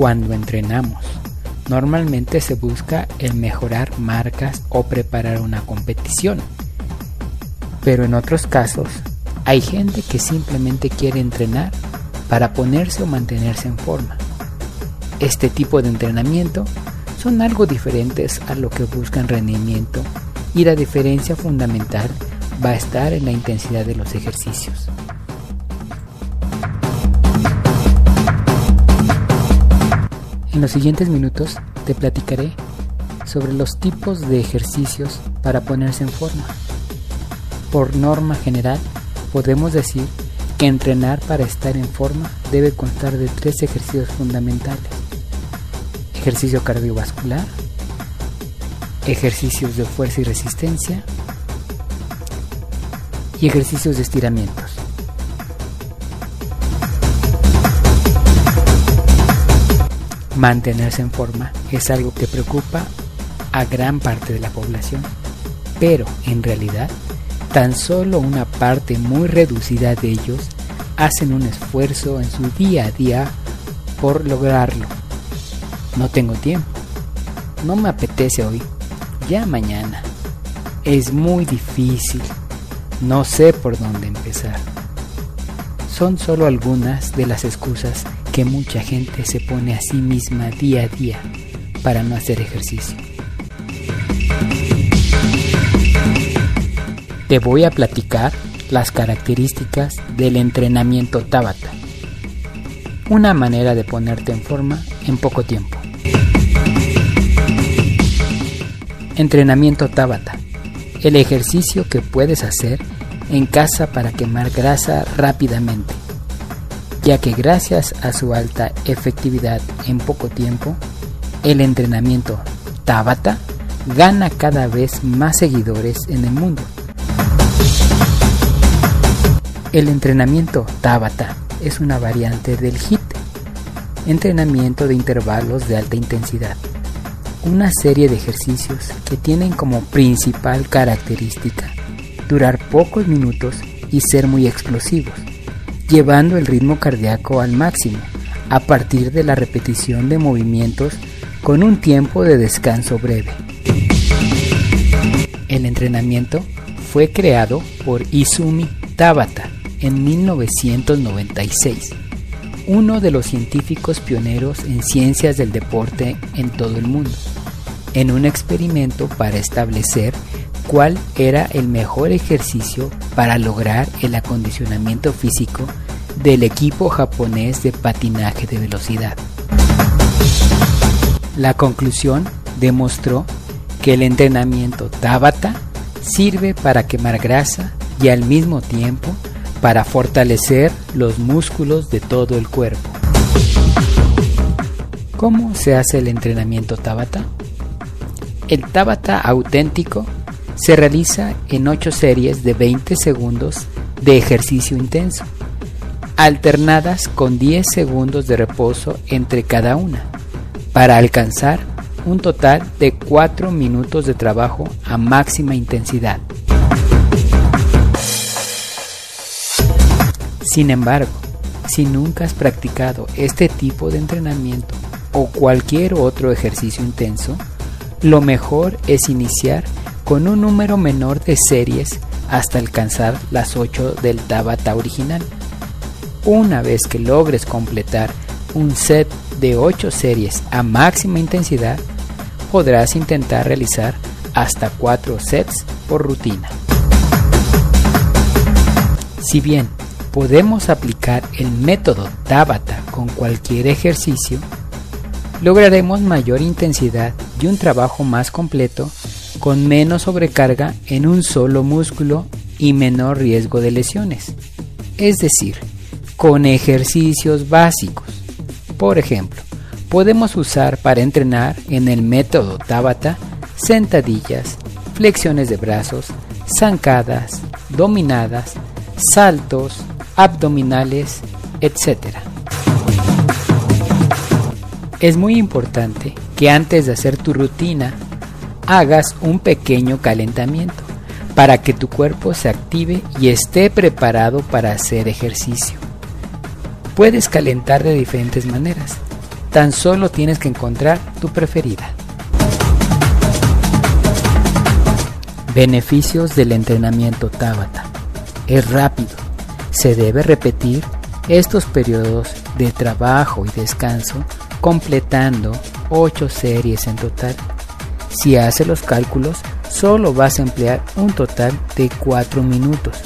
cuando entrenamos. Normalmente se busca el mejorar marcas o preparar una competición, pero en otros casos hay gente que simplemente quiere entrenar para ponerse o mantenerse en forma. Este tipo de entrenamiento son algo diferentes a lo que buscan rendimiento, y la diferencia fundamental va a estar en la intensidad de los ejercicios. En los siguientes minutos te platicaré sobre los tipos de ejercicios para ponerse en forma. Por norma general, podemos decir que entrenar para estar en forma debe constar de 3 ejercicios fundamentales: ejercicio cardiovascular, ejercicios de fuerza y resistencia y ejercicios de estiramientos. Mantenerse en forma es algo que preocupa a gran parte de la población, pero en realidad tan solo una parte muy reducida de ellos hacen un esfuerzo en su día a día por lograrlo. No tengo tiempo, no me apetece hoy, ya mañana, es muy difícil, no sé por dónde empezar. Son solo algunas de las excusas que mucha gente se pone a sí misma día a día para no hacer ejercicio. Te voy a platicar las características del entrenamiento Tabata, una manera de ponerte en forma en poco tiempo. Entrenamiento Tabata, el ejercicio que puedes hacer en casa para quemar grasa rápidamente, ya que gracias a su alta efectividad en poco tiempo, el entrenamiento Tabata gana cada vez más seguidores en el mundo. El entrenamiento Tabata es una variante del HIIT, entrenamiento de intervalos de alta intensidad, una serie de ejercicios que tienen como principal característica durar pocos minutos y ser muy explosivos, llevando el ritmo cardíaco al máximo a partir de la repetición de movimientos con un tiempo de descanso breve. El entrenamiento fue creado por Izumi Tabata en 1996, uno de los científicos pioneros en ciencias del deporte en todo el mundo, en un experimento para establecer cuál era el mejor ejercicio para lograr el acondicionamiento físico del equipo japonés de patinaje de velocidad. La conclusión demostró que el entrenamiento Tabata sirve para quemar grasa y al mismo tiempo para fortalecer los músculos de todo el cuerpo. ¿Cómo se hace el entrenamiento Tabata? El Tabata auténtico se realiza en 8 series de 20 segundos de ejercicio intenso, alternadas con 10 segundos de reposo entre cada una, para alcanzar un total de 4 minutos de trabajo a máxima intensidad. Sin embargo, si nunca has practicado este tipo de entrenamiento o cualquier otro ejercicio intenso, lo mejor es iniciar con un número menor de series hasta alcanzar las 8 del Tabata original. Una vez que logres completar un set de 8 series a máxima intensidad, podrás intentar realizar hasta 4 sets por rutina. Si bien podemos aplicar el método Tabata con cualquier ejercicio, lograremos mayor intensidad y un trabajo más completo con menos sobrecarga en un solo músculo y menor riesgo de lesiones, es decir, con ejercicios básicos. Por ejemplo, podemos usar para entrenar en el método Tabata sentadillas, flexiones de brazos, zancadas, dominadas, saltos, abdominales, etc. Es muy importante que antes de hacer tu rutina hagas un pequeño calentamiento para que tu cuerpo se active y esté preparado para hacer ejercicio. Puedes calentar de diferentes maneras, Tan solo tienes que encontrar tu preferida. Beneficios del entrenamiento Tabata. Es rápido. Se debe repetir estos periodos de trabajo y descanso completando 8 series en total. Si haces los cálculos, solo vas a emplear un total de 4 minutos.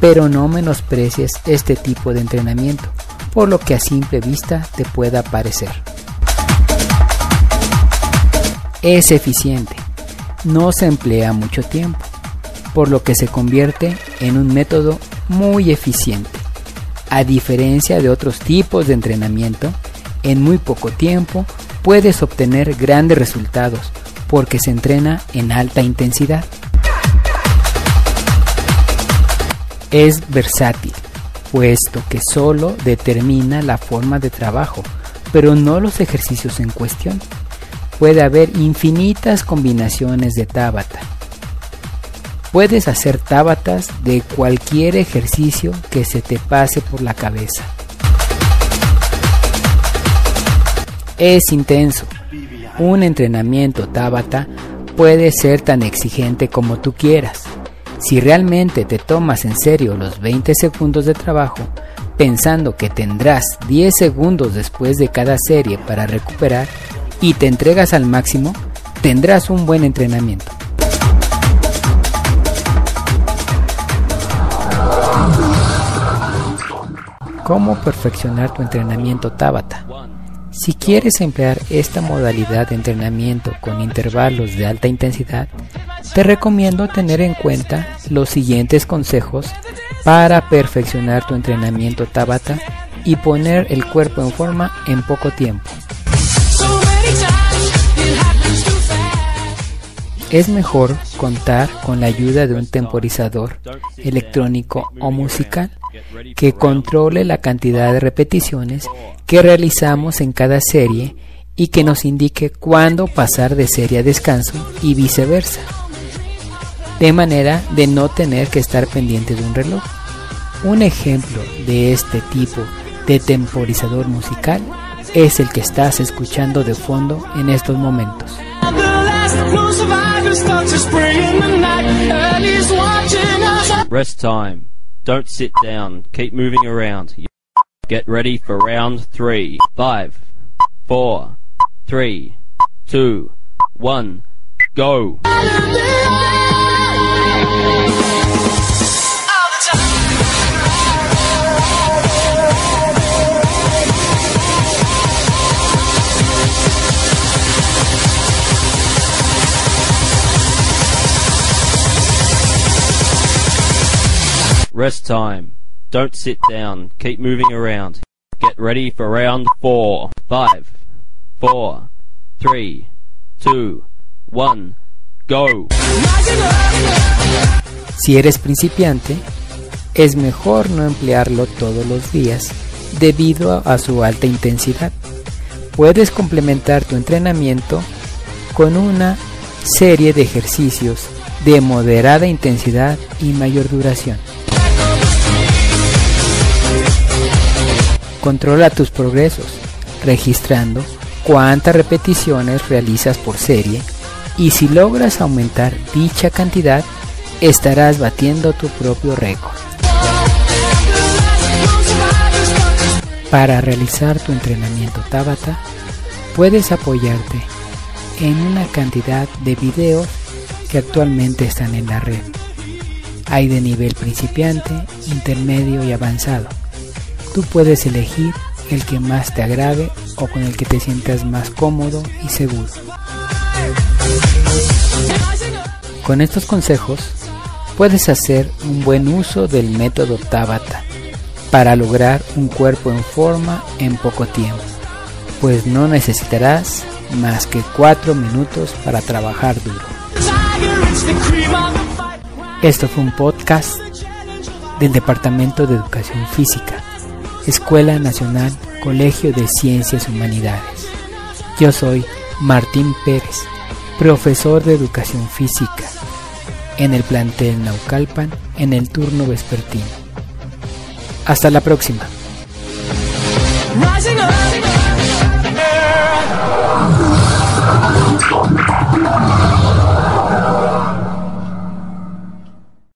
Pero no menosprecies este tipo de entrenamiento, por lo que a simple vista te pueda parecer. Es eficiente. No se emplea mucho tiempo, por lo que se convierte en un método muy eficiente. A diferencia de otros tipos de entrenamiento, en muy poco tiempo puedes obtener grandes resultados, porque se entrena en alta intensidad. Es versátil, puesto que solo determina la forma de trabajo, pero no los ejercicios en cuestión. Puede haber infinitas combinaciones de Tabata. Puedes hacer Tabatas de cualquier ejercicio que se te pase por la cabeza. Es intenso. Un entrenamiento Tabata puede ser tan exigente como tú quieras. Si realmente te tomas en serio los 20 segundos de trabajo, pensando que tendrás 10 segundos después de cada serie para recuperar, y te entregas al máximo, tendrás un buen entrenamiento. ¿Cómo perfeccionar tu entrenamiento Tabata? Si quieres emplear esta modalidad de entrenamiento con intervalos de alta intensidad, te recomiendo tener en cuenta los siguientes consejos para perfeccionar tu entrenamiento Tabata y poner el cuerpo en forma en poco tiempo. Es mejor contar con la ayuda de un temporizador electrónico o musical que controle la cantidad de repeticiones que realizamos en cada serie y que nos indique cuándo pasar de serie a descanso y viceversa, de manera de no tener que estar pendiente de un reloj. Un ejemplo de este tipo de temporizador musical es el que estás escuchando de fondo en estos momentos. Rest time. Don't sit down. Keep moving around. Get ready for round 3. 5, 4, 3, 2, 1, go. Rest time. Don't sit down. Keep moving around. Get ready for round 4. 5, 4, 3, 2, 1, go. Si eres principiante, es mejor no emplearlo todos los días debido a su alta intensidad. Puedes complementar tu entrenamiento con una serie de ejercicios de moderada intensidad y mayor duración. Controla tus progresos, registrando cuántas repeticiones realizas por serie, y si logras aumentar dicha cantidad, estarás batiendo tu propio récord. Para realizar tu entrenamiento Tabata, puedes apoyarte en una cantidad de videos que actualmente están en la red. Hay de nivel principiante, intermedio y avanzado. Tú puedes elegir el que más te agrade o con el que te sientas más cómodo y seguro. Con estos consejos puedes hacer un buen uso del método Tabata para lograr un cuerpo en forma en poco tiempo, pues no necesitarás más que 4 minutos para trabajar duro. Esto fue un podcast del Departamento de Educación Física, Escuela Nacional, Colegio de Ciencias Humanidades. Yo soy Martín Pérez, profesor de Educación Física, en el plantel Naucalpan, en el turno vespertino. Hasta la próxima.